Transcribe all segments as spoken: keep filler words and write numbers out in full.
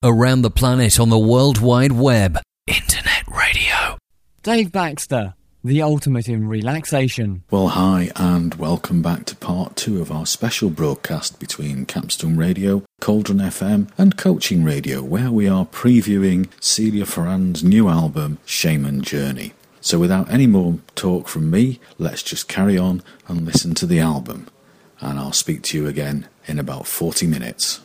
Around the planet on the World Wide Web. Internet radio. Dave Baxter, the ultimate in relaxation. Well, hi, and welcome back to part two of our special broadcast between Capstone Radio, Cauldron F M, and Coaching Radio, where we are previewing Celia Farran's new album, Shaman Journey. So without any more talk from me, let's just carry on and listen to the album. And I'll speak to you again in about forty minutes.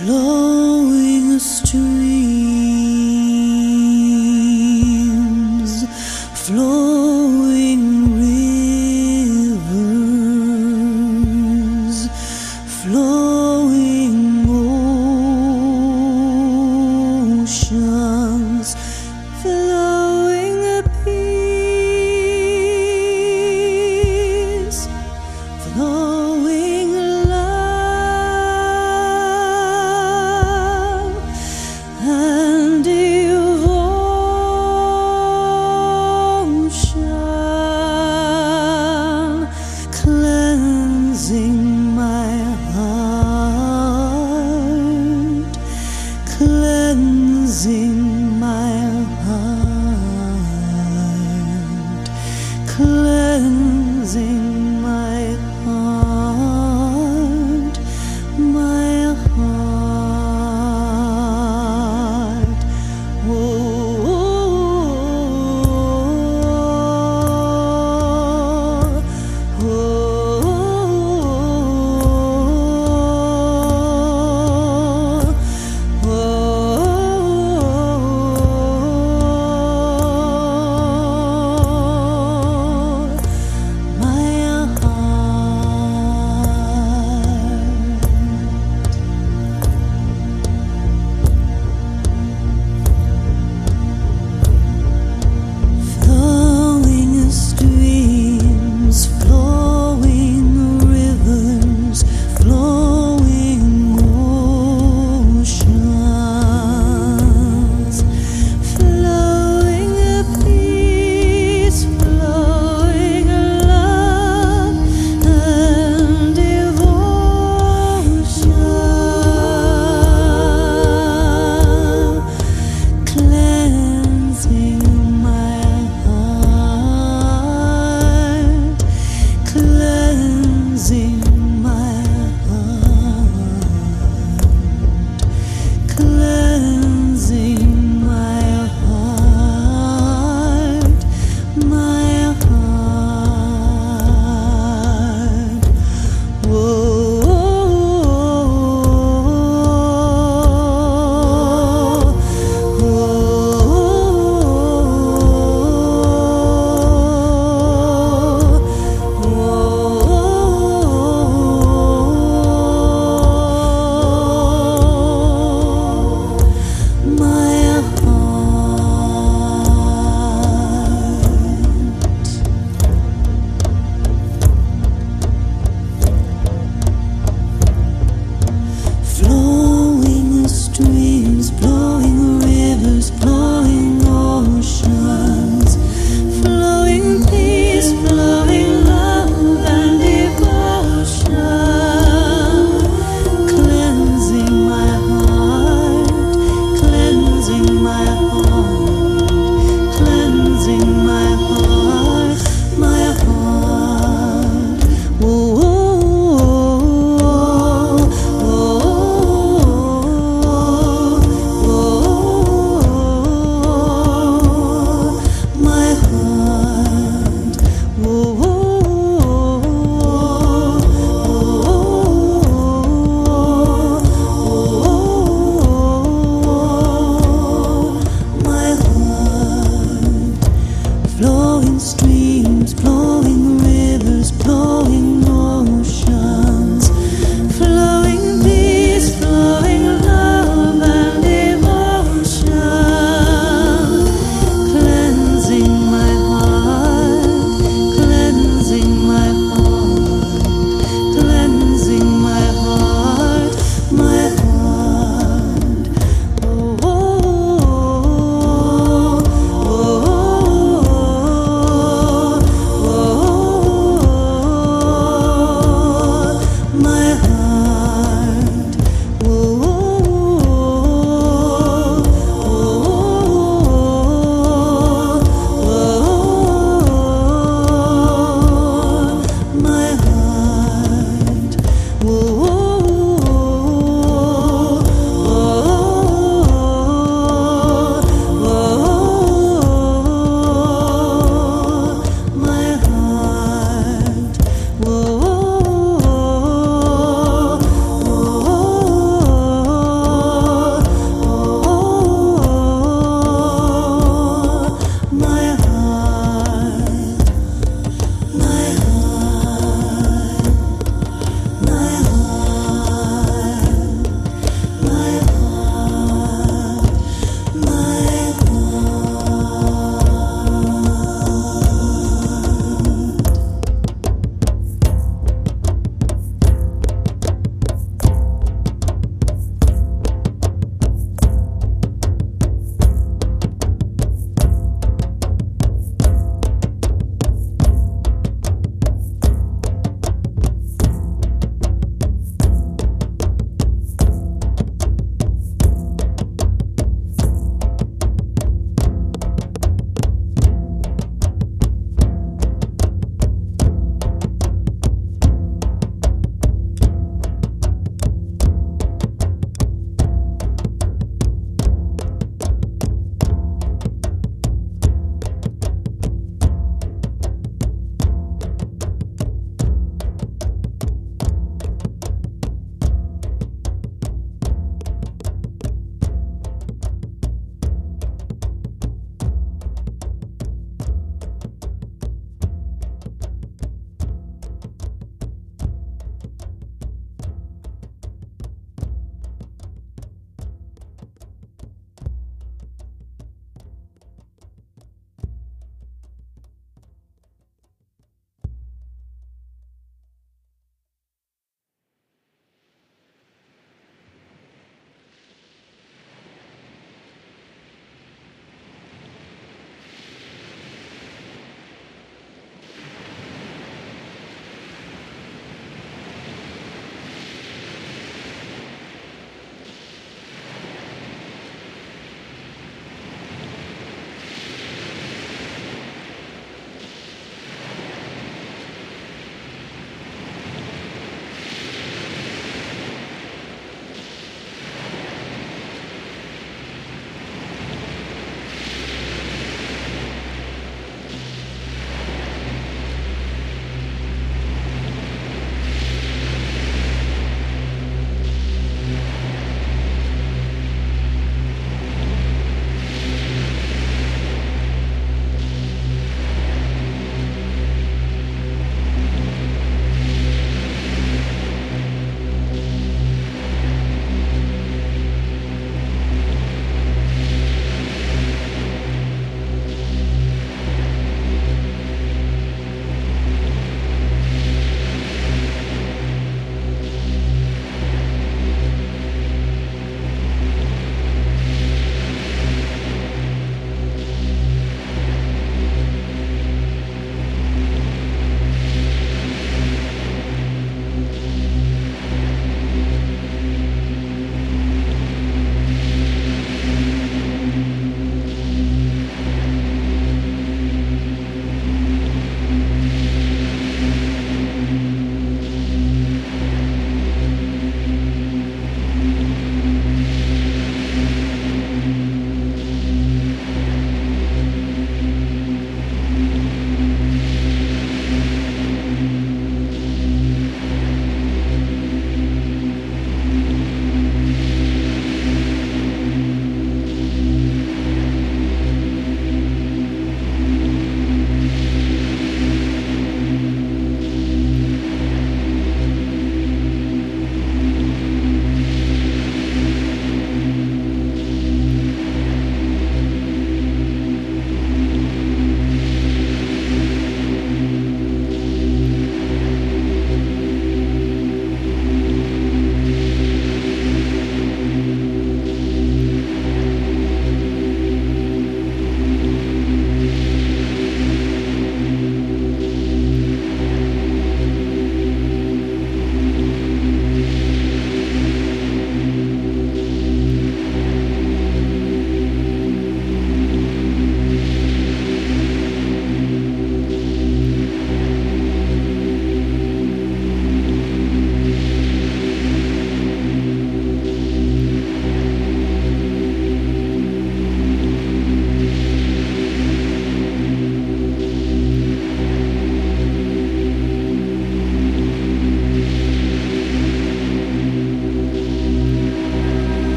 flowing streams, flowing rivers, flowing oceans, flowing a peace, flowing. My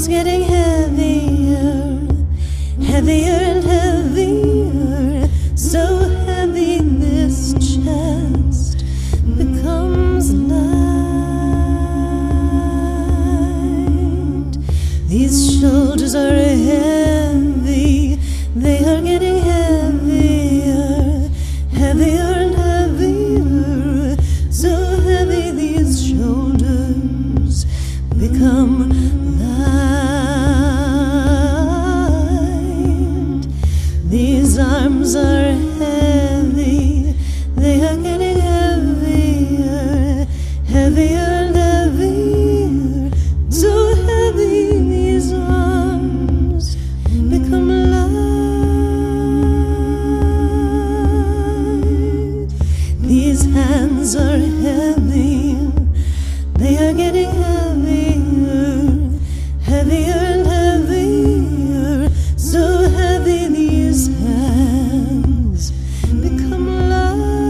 is getting heavier, heavier and heavier, so heavy this chest becomes light. These shoulders are heavy, they are getting heavier, heavier and heavier, so heavy these shoulders become light. These arms are heavy, they are getting heavier, heavier and heavier, so heavy these arms become light. These hands are heavy, they are getting heavier, heavier and heavier, so heavy these hands become light.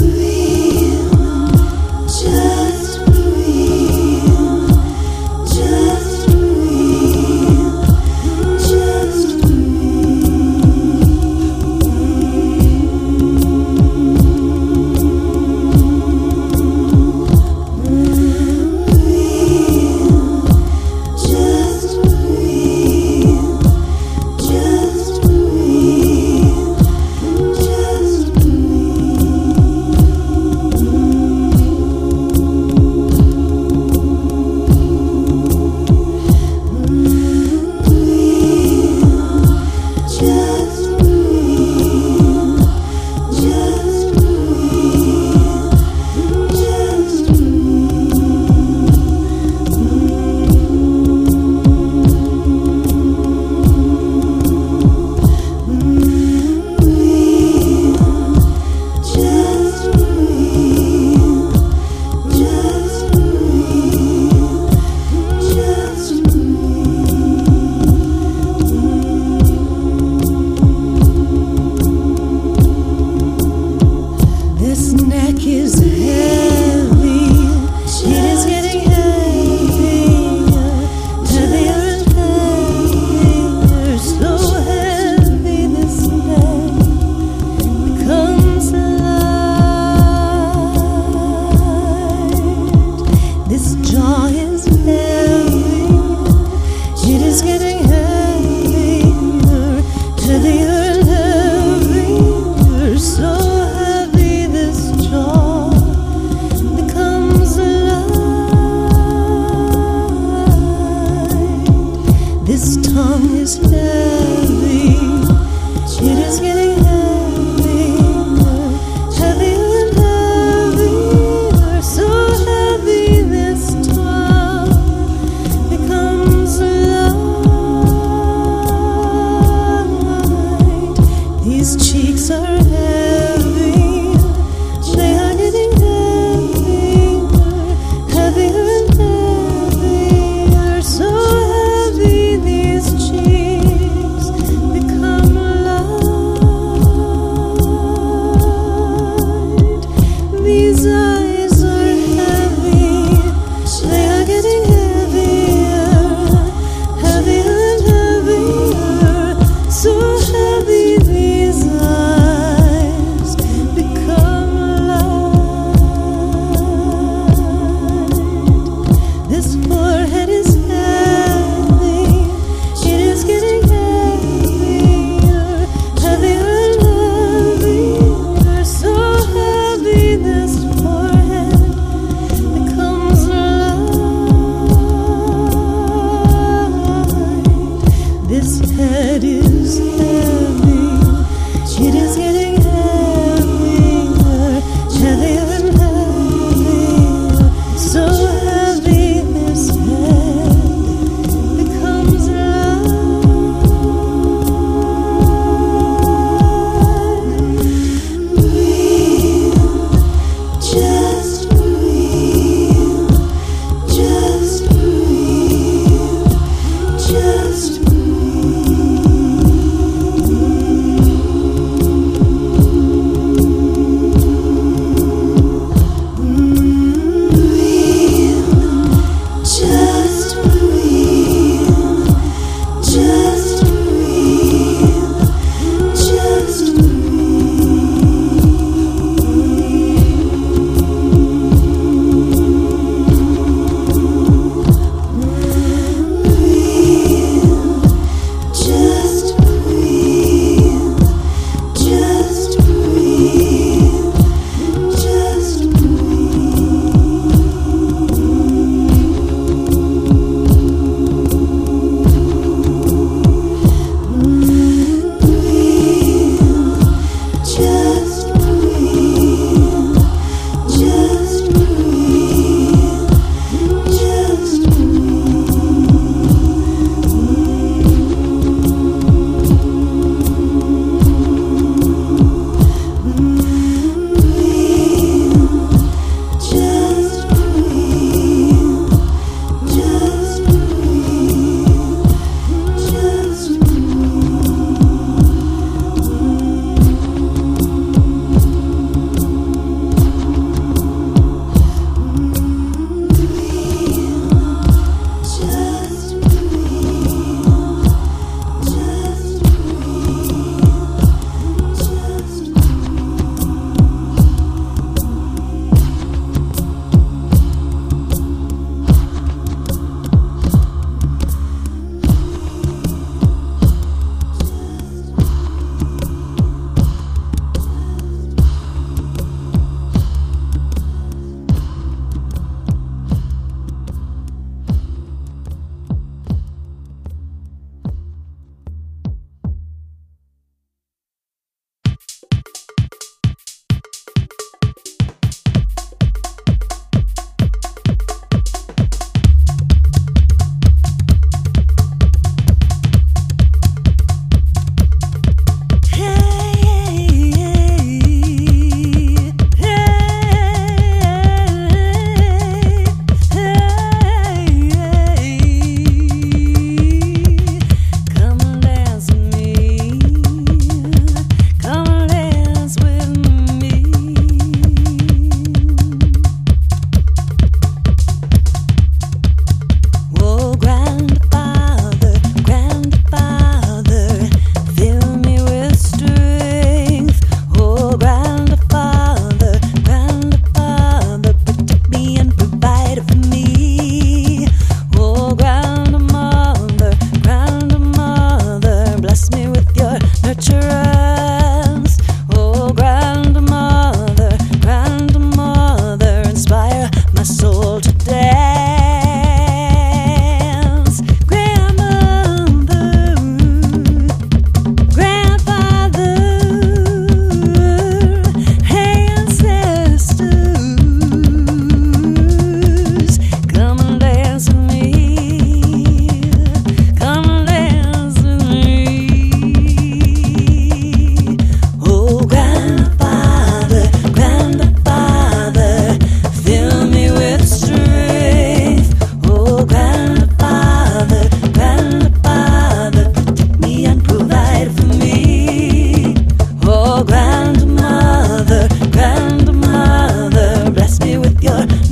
Breathe, just breathe, just breathe, just breathe.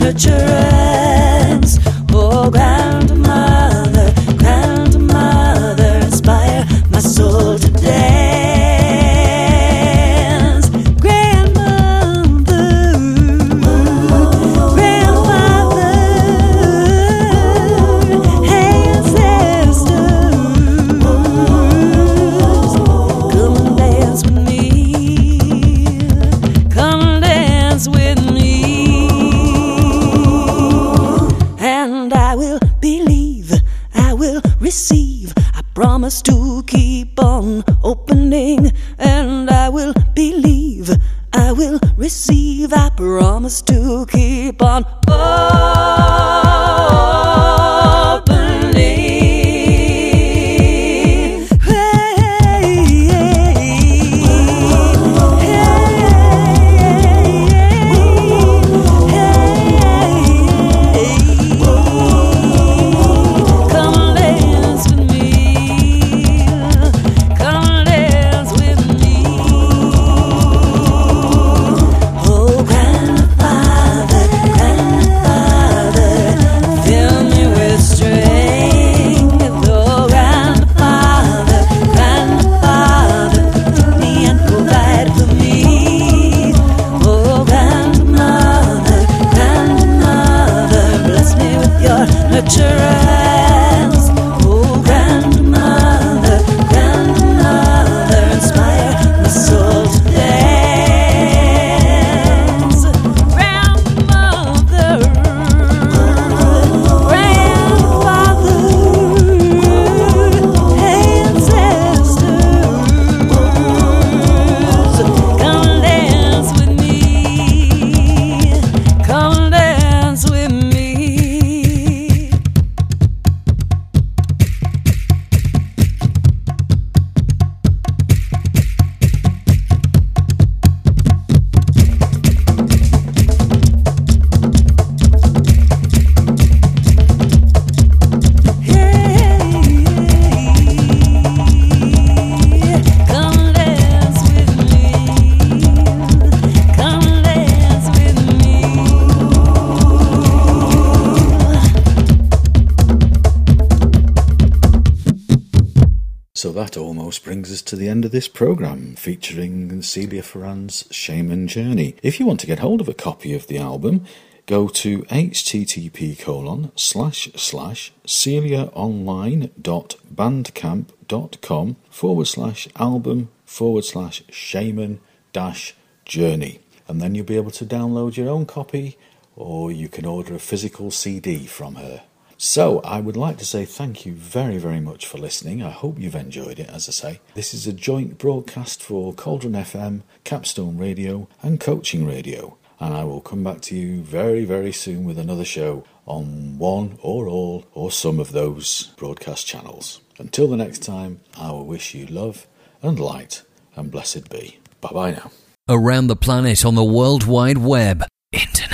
nurturance. Oh, grandmother, grandmother, inspire my soul to dance. Grandmother, grandfather, ancestors, come and dance with me, come and dance with me. Receive. I promise to keep on opening, and I will believe. I will receive. I promise to keep on opening. To the end of this programme featuring Celia Farran's Shaman Journey. If you want to get hold of a copy of the album, go to http colon slash slash celiaonline.bandcamp.com forward slash album forward slash shaman dash journey, and then you'll be able to download your own copy, or you can order a physical C D from her. So, I would like to say thank you very, very much for listening. I hope you've enjoyed it, as I say. This is a joint broadcast for Cauldron F M, Capstone Radio and Coaching Radio. And I will come back to you very, very soon with another show on one or all or some of those broadcast channels. Until the next time, I will wish you love and light, and blessed be. Bye-bye now. Around the planet on the World Wide Web. Internet.